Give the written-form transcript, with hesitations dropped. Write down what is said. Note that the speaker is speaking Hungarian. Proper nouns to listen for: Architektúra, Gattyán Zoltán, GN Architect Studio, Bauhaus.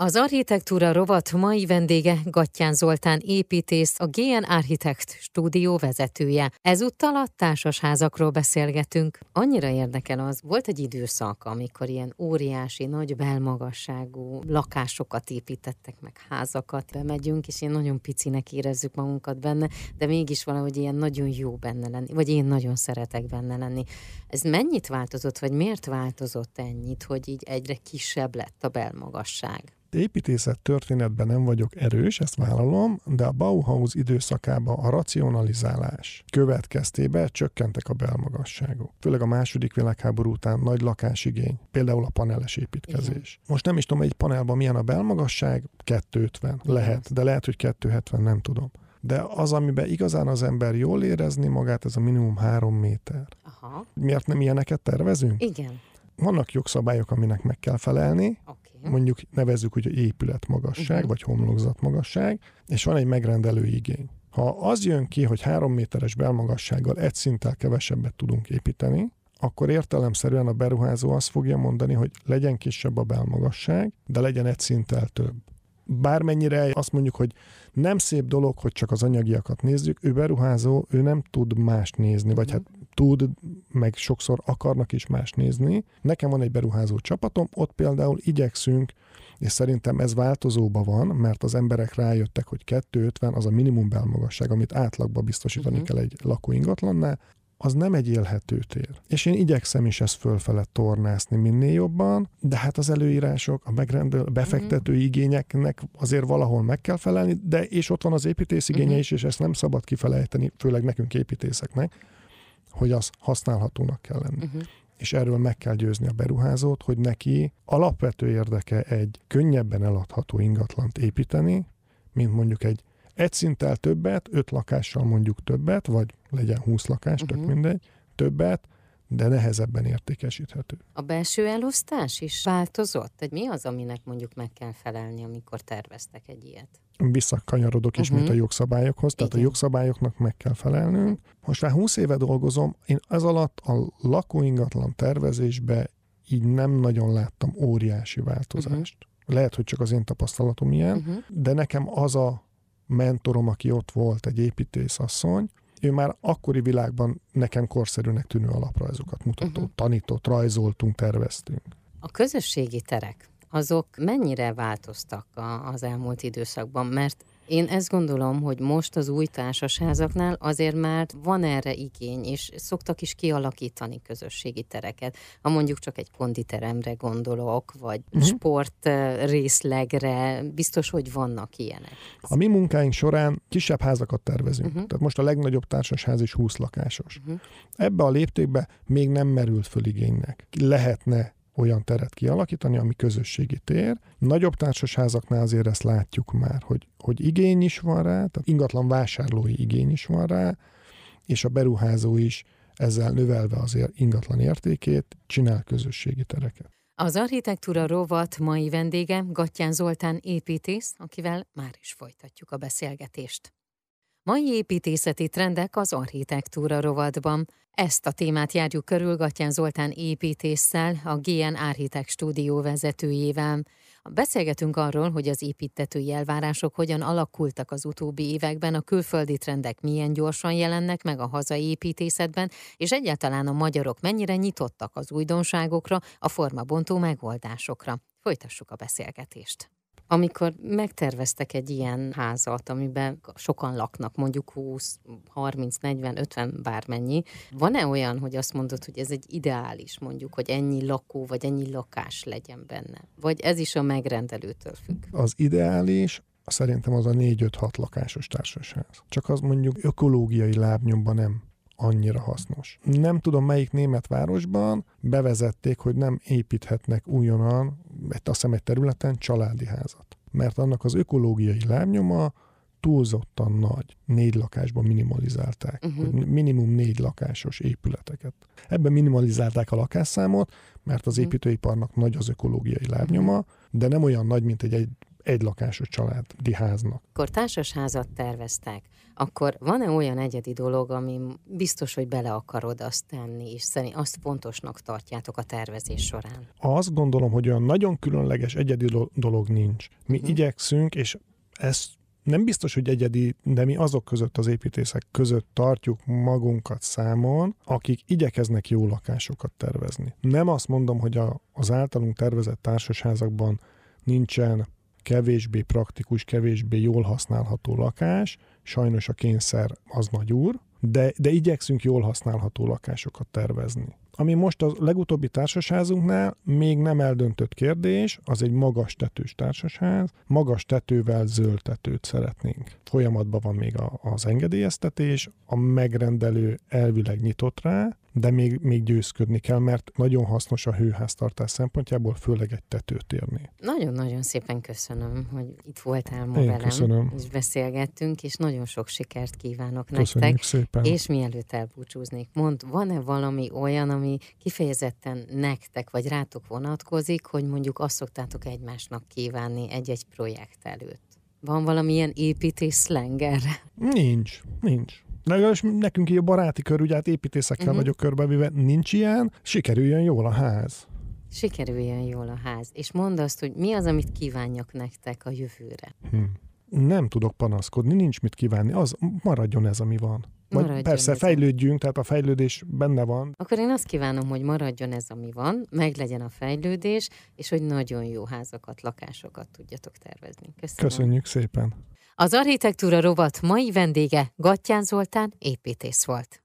Az Architektúra rovat mai vendége Gattyán Zoltán építész, a GN Architect Studio vezetője. Ezúttal a társasházakról beszélgetünk. Annyira érdekel az, volt egy időszak, amikor ilyen óriási, nagy belmagasságú lakásokat építettek, meg házakat. Bemegyünk, és ilyen nagyon picinek érezzük magunkat benne, de mégis valahogy ilyen nagyon jó benne lenni, vagy én nagyon szeretek benne lenni. Ez mennyit változott, vagy miért változott ennyit, hogy így egyre kisebb lett a belmagasság? Építészet történetben nem vagyok erős, ezt vállalom, de a Bauhaus időszakában a racionalizálás következtében csökkentek a belmagasságok. Főleg a II. Világháború után nagy lakásigény, például a paneles építkezés. Igen. Most nem is tudom, egy panelban milyen a belmagasság, 250 lehet, de lehet, hogy 270, nem tudom. De az, amiben igazán az ember jól érezni magát, ez a minimum 3 méter. Aha. Miért nem ilyeneket tervezünk? Igen. Vannak jogszabályok, aminek meg kell felelni, okay. Mondjuk nevezzük úgy, hogy épületmagasság, vagy homlokzatmagasság, és van egy megrendelői igény. Ha az jön ki, hogy 3 méteres belmagassággal egy szinttel kevesebbet tudunk építeni, akkor értelemszerűen a beruházó azt fogja mondani, hogy legyen kisebb a belmagasság, de legyen egy szinttel több. Bármennyire azt mondjuk, hogy nem szép dolog, hogy csak az anyagiakat nézzük, ő beruházó, ő nem tud mást nézni, vagy hát tud, meg sokszor akarnak is mást nézni. Nekem van egy beruházó csapatom, ott például igyekszünk, és szerintem ez változóban van, mert az emberek rájöttek, hogy 250 az a minimum belmagasság, amit átlagban biztosítani kell egy lakóingatlannál, az nem egy élhető tér. És én igyekszem is ezt fölfele tornászni minél jobban, de hát az előírások, a megrendelő, befektető igényeknek azért valahol meg kell felelni, de és ott van az építész igénye is, és ezt nem szabad kifelejteni, főleg nekünk építészeknek, hogy az használhatónak kell lenni. És erről meg kell győzni a beruházót, hogy neki alapvető érdeke egy könnyebben eladható ingatlant építeni, mint mondjuk egy szinttel többet, 5 lakással mondjuk többet, vagy legyen 20 lakás, tök mindegy, többet, de nehezebben értékesíthető. A belső elosztás is változott? Hogy mi az, aminek mondjuk meg kell felelni, amikor terveztek egy ilyet? Visszakanyarodok ismét a jogszabályokhoz, tehát a jogszabályoknak meg kell felelnünk. Most már 20 éve dolgozom, én ez alatt a lakóingatlan tervezésbe így nem nagyon láttam óriási változást. Lehet, hogy csak az én tapasztalatom ilyen, de nekem az a mentorom, aki ott volt, egy építészasszony, ő már akkori világban nekem korszerűnek tűnő alaprajzokat mutatott, tanított, rajzoltunk, terveztünk. A közösségi terek, azok mennyire változtak az elmúlt időszakban? Mert én ezt gondolom, hogy most az új társasházaknál azért már van erre igény, és szoktak is kialakítani közösségi tereket. Ha mondjuk csak egy konditeremre gondolok, vagy sport részlegre, biztos, hogy vannak ilyenek. A mi munkáink során kisebb házakat tervezünk. Tehát most a legnagyobb társasház is 20 lakásos. Ebbe a léptékbe még nem merült föl igénynek. Lehetne olyan teret kialakítani, ami közösségi tér. Nagyobb társasházaknál azért ezt látjuk már, hogy igény is van rá, tehát ingatlan vásárlói igény is van rá, és a beruházó is ezzel növelve azért ingatlan értékét csinál közösségi tereket. Az Architektúra rovat mai vendége Gattyán Zoltán építész, akivel már is folytatjuk a beszélgetést. Mai építészeti trendek az Architektúra rovatban. Ezt a témát járjuk körül Gattyán Zoltán építésszel, a GN Architect Studio vezetőjével. Beszélgetünk arról, hogy az építtetői elvárások hogyan alakultak az utóbbi években, a külföldi trendek milyen gyorsan jelennek meg a hazai építészetben, és egyáltalán a magyarok mennyire nyitottak az újdonságokra, a formabontó megoldásokra. Folytassuk a beszélgetést. Amikor megterveztek egy ilyen házat, amiben sokan laknak, mondjuk 20, 30, 40, 50, bármennyi, van-e olyan, hogy azt mondod, hogy ez egy ideális, mondjuk, hogy ennyi lakó, vagy ennyi lakás legyen benne? Vagy ez is a megrendelőtől függ? Az ideális szerintem az a 4-5-6 lakásos társasház. Csak az mondjuk ökológiai lábnyomban nem annyira hasznos. Nem tudom, melyik német városban bevezették, hogy nem építhetnek újonnan, azt hiszem egy területen családi házat. Mert annak az ökológiai lábnyoma túlzottan nagy. 4 lakásban minimalizálták. Hogy minimum 4 lakásos épületeket. Ebben minimalizálták a lakásszámot, mert az építőiparnak nagy az ökológiai lábnyoma, de nem olyan nagy, mint egy egy lakásos családi háznak. Akkor társasházat terveztek, akkor van-e olyan egyedi dolog, ami biztos, hogy bele akarod azt tenni, és szerintem azt fontosnak tartjátok a tervezés során? Azt gondolom, hogy olyan nagyon különleges egyedi dolog nincs. Mi igyekszünk, és ezt nem biztos, hogy egyedi, de mi azok között, az építészek között tartjuk magunkat számon, akik igyekeznek jó lakásokat tervezni. Nem azt mondom, hogy az általunk tervezett társasházakban nincsen kevésbé praktikus, kevésbé jól használható lakás, sajnos a kényszer az nagy úr, de igyekszünk jól használható lakásokat tervezni. Ami most a legutóbbi társasházunknál még nem eldöntött kérdés, az egy magas tetős társasház, magas tetővel zöld tetőt szeretnénk. Folyamatban van még az engedélyeztetés, a megrendelő elvileg nyitott rá, de még győzködni kell, mert nagyon hasznos a hőháztartás szempontjából, főleg egy tetőtérnél. Nagyon-nagyon szépen köszönöm, hogy itt voltál ma velem, és beszélgettünk, és nagyon sok sikert kívánok nektek. Szépen. És mielőtt elbúcsúznék, mondd, van-e valami olyan, ami kifejezetten nektek, vagy rátok vonatkozik, hogy mondjuk azt szoktátok egymásnak kívánni egy-egy projekt előtt? Van valamilyen építés szleng erre? Nincs. Legalábbis nekünk így a baráti kör, ugye hát építészekkel vagyok körbevéve, nincs ilyen, sikerüljön jól a ház. Sikerüljön jól a ház. És mondd azt, hogy mi az, amit kívánjak nektek a jövőre. Nem tudok panaszkodni, nincs mit kívánni, az maradjon ez, ami van. Persze fejlődjünk, tehát a fejlődés benne van. Akkor én azt kívánom, hogy maradjon ez, ami van, meglegyen a fejlődés, és hogy nagyon jó házakat, lakásokat tudjatok tervezni. Köszönöm. Köszönjük szépen! Az Architektúra rovat mai vendége Gattyán Zoltán építész volt.